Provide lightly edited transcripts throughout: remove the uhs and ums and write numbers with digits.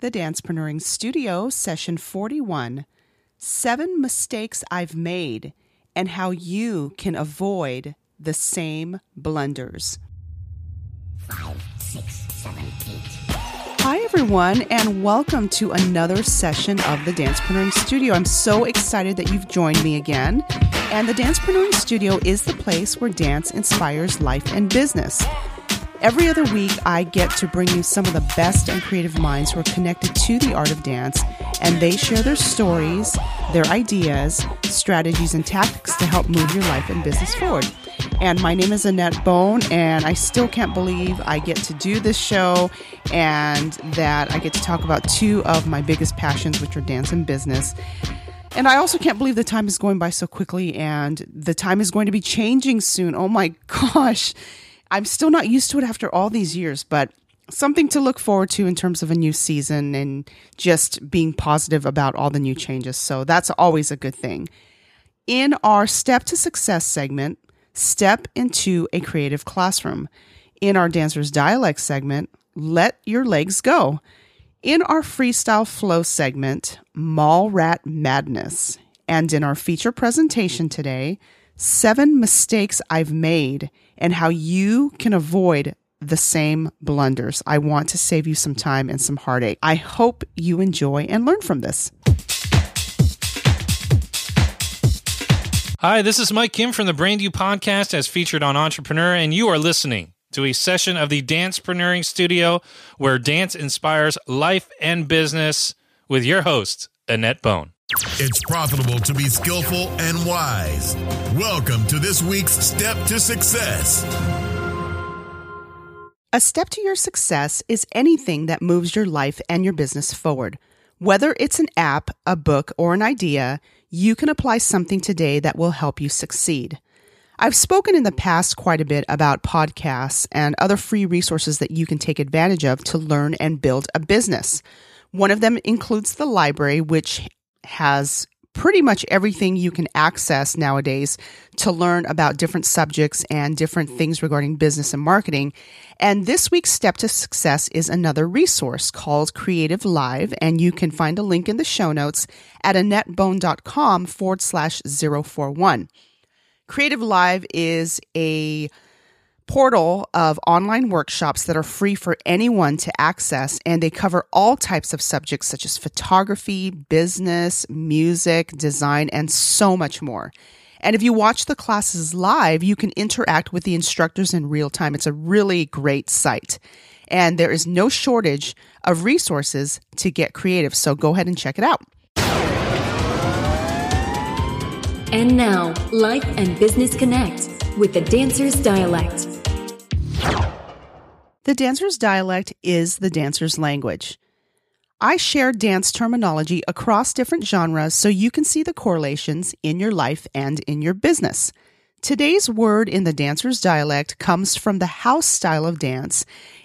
The Dancepreneuring Studio, Session 41, 7 Mistakes I've Made and How You Can Avoid the Same Blunders. 5, 6, 7, 8. Hi, everyone, and welcome to another session of the Dancepreneuring Studio. I'm so excited that you've joined me again. And the Dancepreneuring Studio is the place where dance inspires life and business. Every other week, I get to bring you some of the best and creative minds who are connected to the art of dance, and they share their stories, their ideas, strategies, and tactics to help move your life and business forward. And my name is Annette Bone, and I still can't believe I get to do this show and that I get to talk about two of my biggest passions, which are dance and business. And I also can't believe the time is going by so quickly, and the time is going to be changing soon. Oh my gosh. I'm still not used to it after all these years, but something to look forward to in terms of a new season and just being positive about all the new changes. So that's always a good thing. In our Step to Success segment, step into a creative classroom. In our Dancer's Dialect segment, let your legs go. In our Freestyle Flow segment, Mall Rat Madness. And in our feature presentation today, 7 mistakes I've made and how you can avoid the same blunders. I want to save you some time and some heartache. I hope you enjoy and learn from this. Hi, this is Mike Kim from the Brand You Podcast as featured on Entrepreneur, and you are listening to a session of the Dancepreneuring Studio where dance inspires life and business with your host, Annette Bone. It's profitable to be skillful and wise. Welcome to this week's Step to Success. A step to your success is anything that moves your life and your business forward. Whether it's an app, a book, or an idea, you can apply something today that will help you succeed. I've spoken in the past quite a bit about podcasts and other free resources that you can take advantage of to learn and build a business. One of them includes the library, which has pretty much everything you can access nowadays to learn about different subjects and different things regarding business and marketing. And this week's Step to Success is another resource called Creative Live, and you can find a link in the show notes at AnnetteBone.com/041. Creative Live is a portal of online workshops that are free for anyone to access, and they cover all types of subjects such as photography, business, music, design, and so much more. And if you watch the classes live, you can interact with the instructors in real time. It's a really great site, and there is no shortage of resources to get creative, so go ahead and check it out. And now, Life and Business Connect with the Dancer's Dialect. The Dancer's Dialect is the dancer's language. I share dance terminology across different genres so you can see the correlations in your life and in your business. Today's word in the Dancer's Dialect comes from the house style of dance,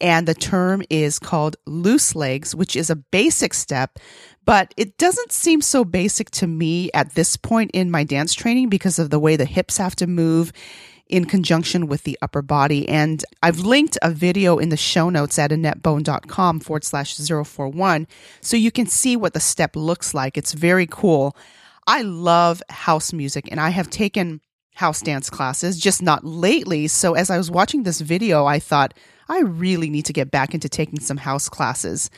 and the term is called loose legs, which is a basic step, but it doesn't seem so basic to me at this point in my dance training because of the way the hips have to move in conjunction with the upper body. And I've linked a video in the show notes at AnnetteBone.com/041 so you can see what the step looks like. It's very cool. I love house music, and I have taken house dance classes, just not lately. So as I was watching this video, I thought, I really need to get back into taking some house classes.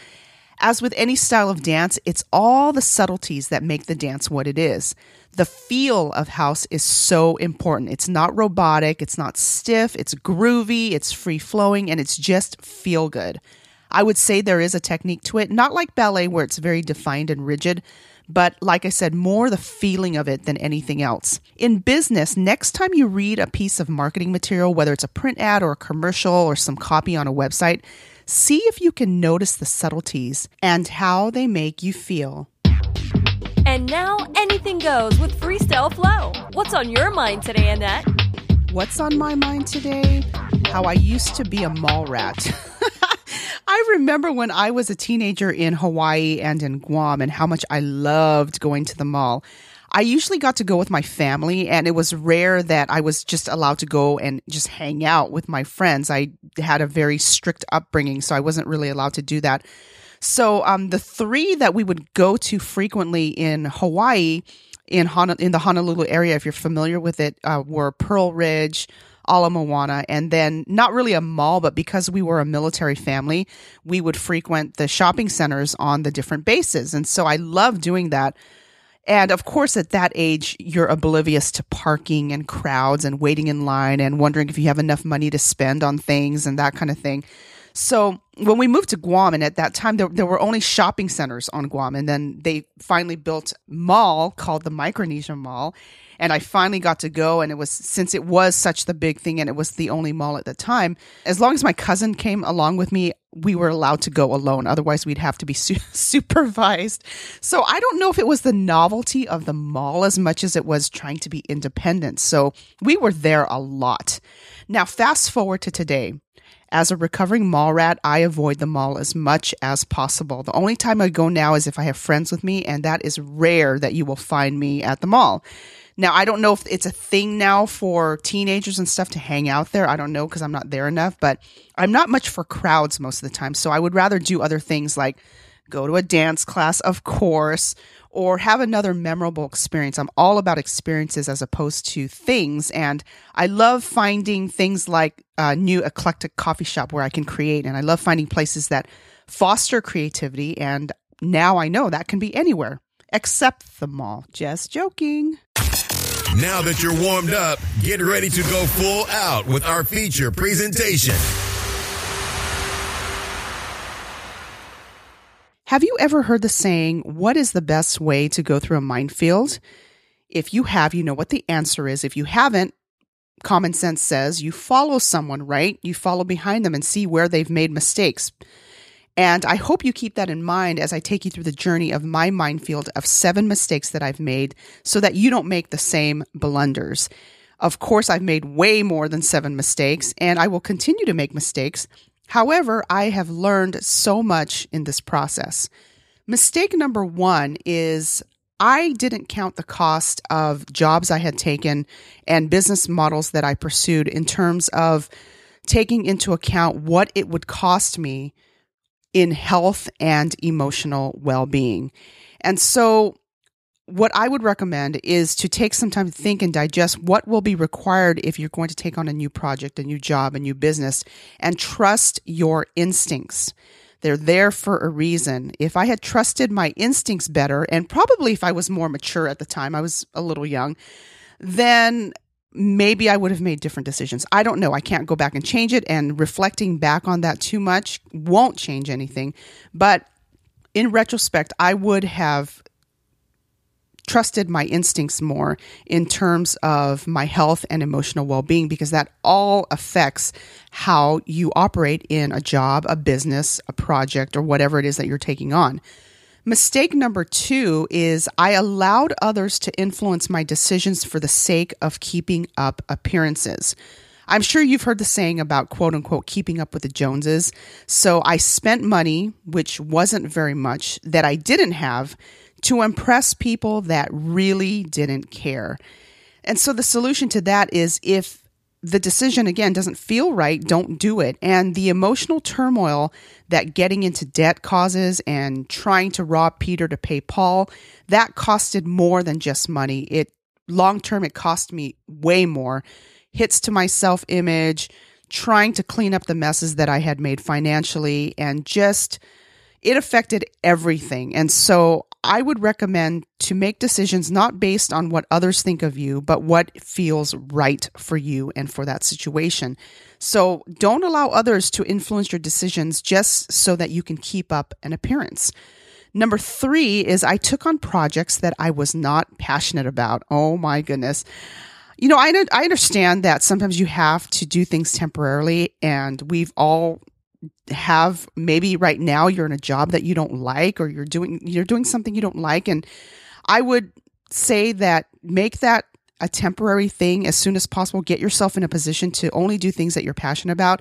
As with any style of dance, it's all the subtleties that make the dance what it is. The feel of house is so important. It's not robotic, it's not stiff, it's groovy, it's free-flowing, and it's just feel good. I would say there is a technique to it, not like ballet where it's very defined and rigid, but like I said, more the feeling of it than anything else. In business, next time you read a piece of marketing material, whether it's a print ad or a commercial or some copy on a website, see if you can notice the subtleties and how they make you feel. And now, anything goes with Freestyle Flow. What's on your mind today, Annette? What's on my mind today? How I used to be a mall rat. I remember when I was a teenager in Hawaii and in Guam and how much I loved going to the mall. I usually got to go with my family, and it was rare that I was just allowed to go and just hang out with my friends. I had a very strict upbringing, so I wasn't really allowed to do that. So the three that we would go to frequently in Hawaii, in the Honolulu area, if you're familiar with it, were Pearl Ridge, Ala Moana, and then not really a mall, but because we were a military family, we would frequent the shopping centers on the different bases. And so I love doing that. And of course, at that age, you're oblivious to parking and crowds and waiting in line and wondering if you have enough money to spend on things and that kind of thing. So when we moved to Guam, and at that time, there were only shopping centers on Guam. And then they finally built a mall called the Micronesia Mall. And I finally got to go. And it was, since it was such the big thing and it was the only mall at the time, as long as my cousin came along with me, we were allowed to go alone. Otherwise, we'd have to be supervised. So I don't know if it was the novelty of the mall as much as it was trying to be independent. So we were there a lot. Now, fast forward to today. As a recovering mall rat, I avoid the mall as much as possible. The only time I go now is if I have friends with me, and that is rare that you will find me at the mall. Now, I don't know if it's a thing now for teenagers and stuff to hang out there. I don't know because I'm not there enough, but I'm not much for crowds most of the time. So I would rather do other things like go to a dance class, of course, or have another memorable experience. I'm all about experiences as opposed to things. And I love finding things like a new eclectic coffee shop where I can create. And I love finding places that foster creativity. And now I know that can be anywhere except the mall. Just joking. Now that you're warmed up, get ready to go full out with our feature presentation. Have you ever heard the saying, what is the best way to go through a minefield? If you have, you know what the answer is. If you haven't, common sense says you follow someone, right? You follow behind them and see where they've made mistakes. And I hope you keep that in mind as I take you through the journey of my minefield of 7 mistakes that I've made so that you don't make the same blunders. Of course, I've made way more than 7 mistakes, and I will continue to make mistakes. However, I have learned so much in this process. Mistake number 1 is I didn't count the cost of jobs I had taken and business models that I pursued in terms of taking into account what it would cost me in health and emotional well-being. And so what I would recommend is to take some time to think and digest what will be required if you're going to take on a new project, a new job, a new business, and trust your instincts. They're there for a reason. If I had trusted my instincts better, and probably if I was more mature at the time, I was a little young, then maybe I would have made different decisions. I don't know. I can't go back and change it, and reflecting back on that too much won't change anything. But in retrospect, I would have trusted my instincts more in terms of my health and emotional well-being, because that all affects how you operate in a job, a business, a project, or whatever it is that you're taking on. Mistake number 2 is I allowed others to influence my decisions for the sake of keeping up appearances. I'm sure you've heard the saying about, quote unquote, keeping up with the Joneses. So I spent money, which wasn't very much, that I didn't have, to impress people that really didn't care. And so the solution to that is if the decision, again, doesn't feel right, don't do it. And the emotional turmoil that getting into debt causes and trying to rob Peter to pay Paul, that costed more than just money. It long-term, it cost me way more. Hits to my self-image, trying to clean up the messes that I had made financially, and just it affected everything. And so I would recommend to make decisions not based on what others think of you, but what feels right for you and for that situation. So don't allow others to influence your decisions just so that you can keep up an appearance. Number 3 is I took on projects that I was not passionate about. Oh my goodness. You know, I understand that sometimes you have to do things temporarily, and we've all have, maybe right now you're in a job that you don't like, or you're doing something you don't like. And I would say that make that a temporary thing as soon as possible. Get yourself in a position to only do things that you're passionate about.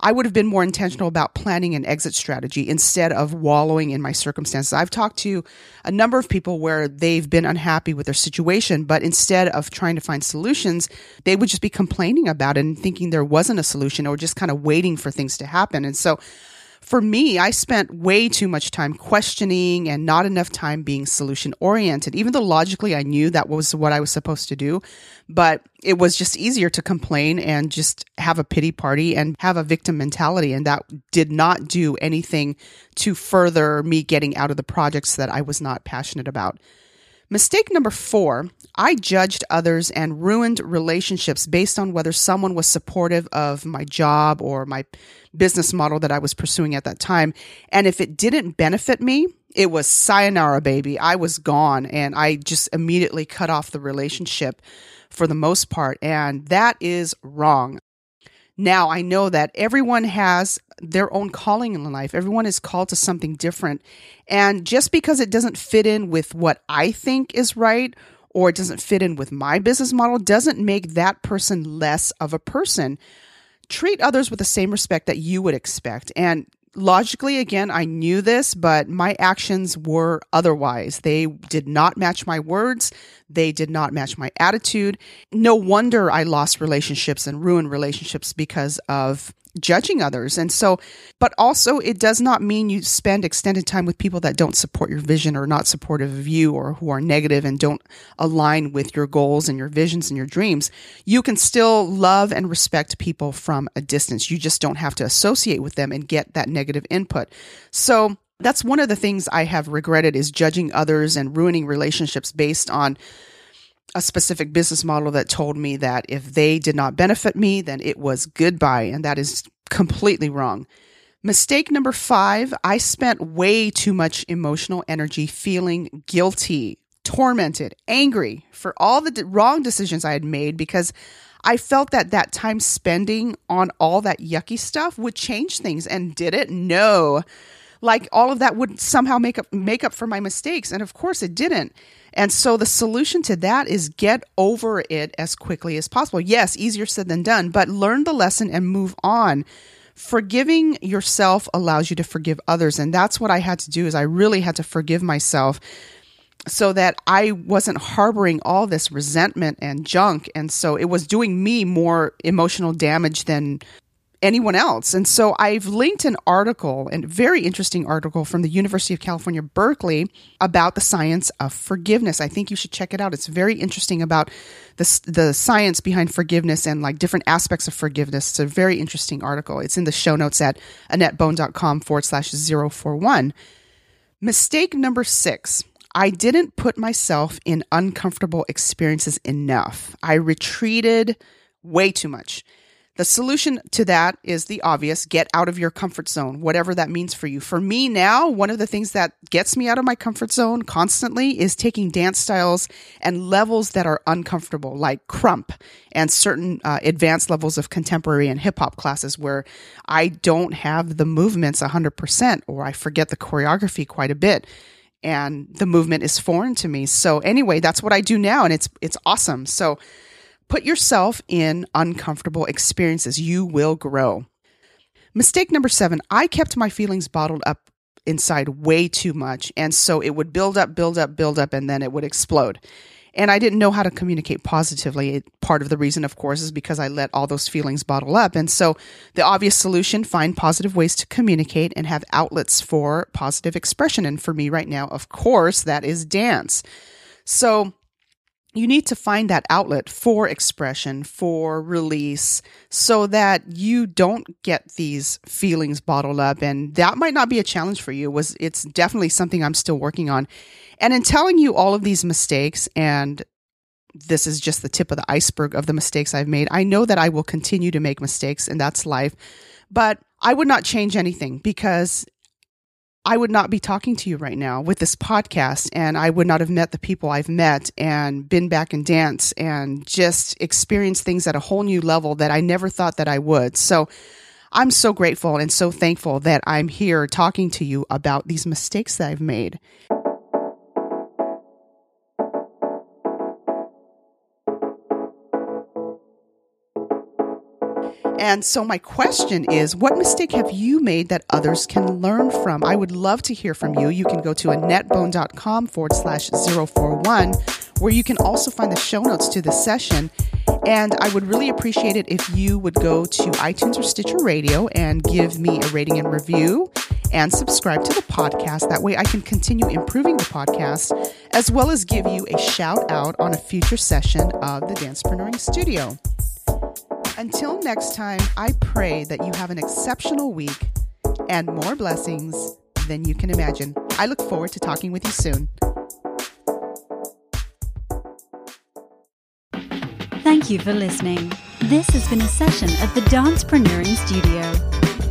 I would have been more intentional about planning an exit strategy instead of wallowing in my circumstances. I've talked to a number of people where they've been unhappy with their situation, but instead of trying to find solutions, they would just be complaining about it and thinking there wasn't a solution, or just kind of waiting for things to happen. And so For me, I spent way too much time questioning and not enough time being solution-oriented, even though logically I knew that was what I was supposed to do. But it was just easier to complain and just have a pity party and have a victim mentality. And that did not do anything to further me getting out of the projects that I was not passionate about. Mistake number 4, I judged others and ruined relationships based on whether someone was supportive of my job or my business model that I was pursuing at that time. And if it didn't benefit me, it was sayonara, baby. I was gone, and I just immediately cut off the relationship for the most part, and that is wrong. Now, I know that everyone has their own calling in life. Everyone is called to something different. And just because it doesn't fit in with what I think is right, or it doesn't fit in with my business model, doesn't make that person less of a person. Treat others with the same respect that you would expect. And logically, again, I knew this, but my actions were otherwise. They did not match my words. They did not match my attitude. No wonder I lost relationships and ruined relationships because of judging others. And so, but also it does not mean you spend extended time with people that don't support your vision or not supportive of you or who are negative and don't align with your goals and your visions and your dreams. You can still love and respect people from a distance. You just don't have to associate with them and get that negative input. So that's one of the things I have regretted, is judging others and ruining relationships based on a specific business model that told me that if they did not benefit me, then it was goodbye. And that is completely wrong. Mistake number 5, I spent way too much emotional energy feeling guilty, tormented, angry for all the wrong decisions I had made, because I felt that that time spending on all that yucky stuff would change things. And did it? No. Like all of that would somehow make up for my mistakes. And of course it didn't. And so the solution to that is get over it as quickly as possible. Yes, easier said than done, but learn the lesson and move on. Forgiving yourself allows you to forgive others. And that's what I had to do, is I really had to forgive myself so that I wasn't harboring all this resentment and junk. And so it was doing me more emotional damage than anyone else. And so I've linked an article, a very interesting article from the University of California, Berkeley, about the science of forgiveness. I think you should check it out. It's very interesting about the science behind forgiveness and like different aspects of forgiveness. It's a very interesting article. It's in the show notes at AnnetteBone.com/041. Mistake number 6. I didn't put myself in uncomfortable experiences enough. I retreated way too much. The solution to that is the obvious: get out of your comfort zone, whatever that means for you. For me now, one of the things that gets me out of my comfort zone constantly is taking dance styles and levels that are uncomfortable, like crump and certain advanced levels of contemporary and hip hop classes where I don't have the movements 100% or I forget the choreography quite a bit. And the movement is foreign to me. So anyway, that's what I do now. And it's awesome. So put yourself in uncomfortable experiences. You will grow. Mistake number 7, I kept my feelings bottled up inside way too much. And so it would build up, and then it would explode. And I didn't know how to communicate positively. Part of the reason, of course, is because I let all those feelings bottle up. And so the obvious solution, find positive ways to communicate and have outlets for positive expression. And for me right now, of course, that is dance. So you need to find that outlet for expression, for release, so that you don't get these feelings bottled up. And that might not be a challenge for you. It's definitely something I'm still working on. And in telling you all of these mistakes, and this is just the tip of the iceberg of the mistakes I've made, I know that I will continue to make mistakes, and that's life. But I would not change anything, because I would not be talking to you right now with this podcast, and I would not have met the people I've met and been back in dance and just experienced things at a whole new level that I never thought that I would. So I'm so grateful and so thankful that I'm here talking to you about these mistakes that I've made. And so my question is, what mistake have you made that others can learn from? I would love to hear from you. You can go to AnnetteBone.com/041, where you can also find the show notes to this session And I would really appreciate it if you would go to iTunes or Stitcher Radio and give me a rating and review and subscribe to the podcast. That way I can continue improving the podcast, as well as give you a shout out on a future session of the Dancepreneuring Studio. Until next time, I pray that you have an exceptional week and more blessings than you can imagine. I look forward to talking with you soon. Thank you for listening. This has been a session of the Dancepreneuring Studio.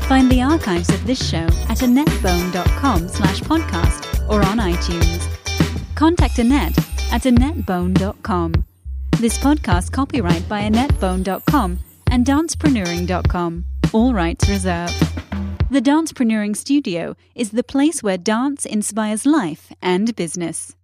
Find the archives of this show at AnnetteBone.com/podcast or on iTunes. Contact Annette at AnnetteBone.com. This podcast copyright by AnnetteBone.com and Dancepreneuring.com. All rights reserved. The Dancepreneuring Studio is the place where dance inspires life and business.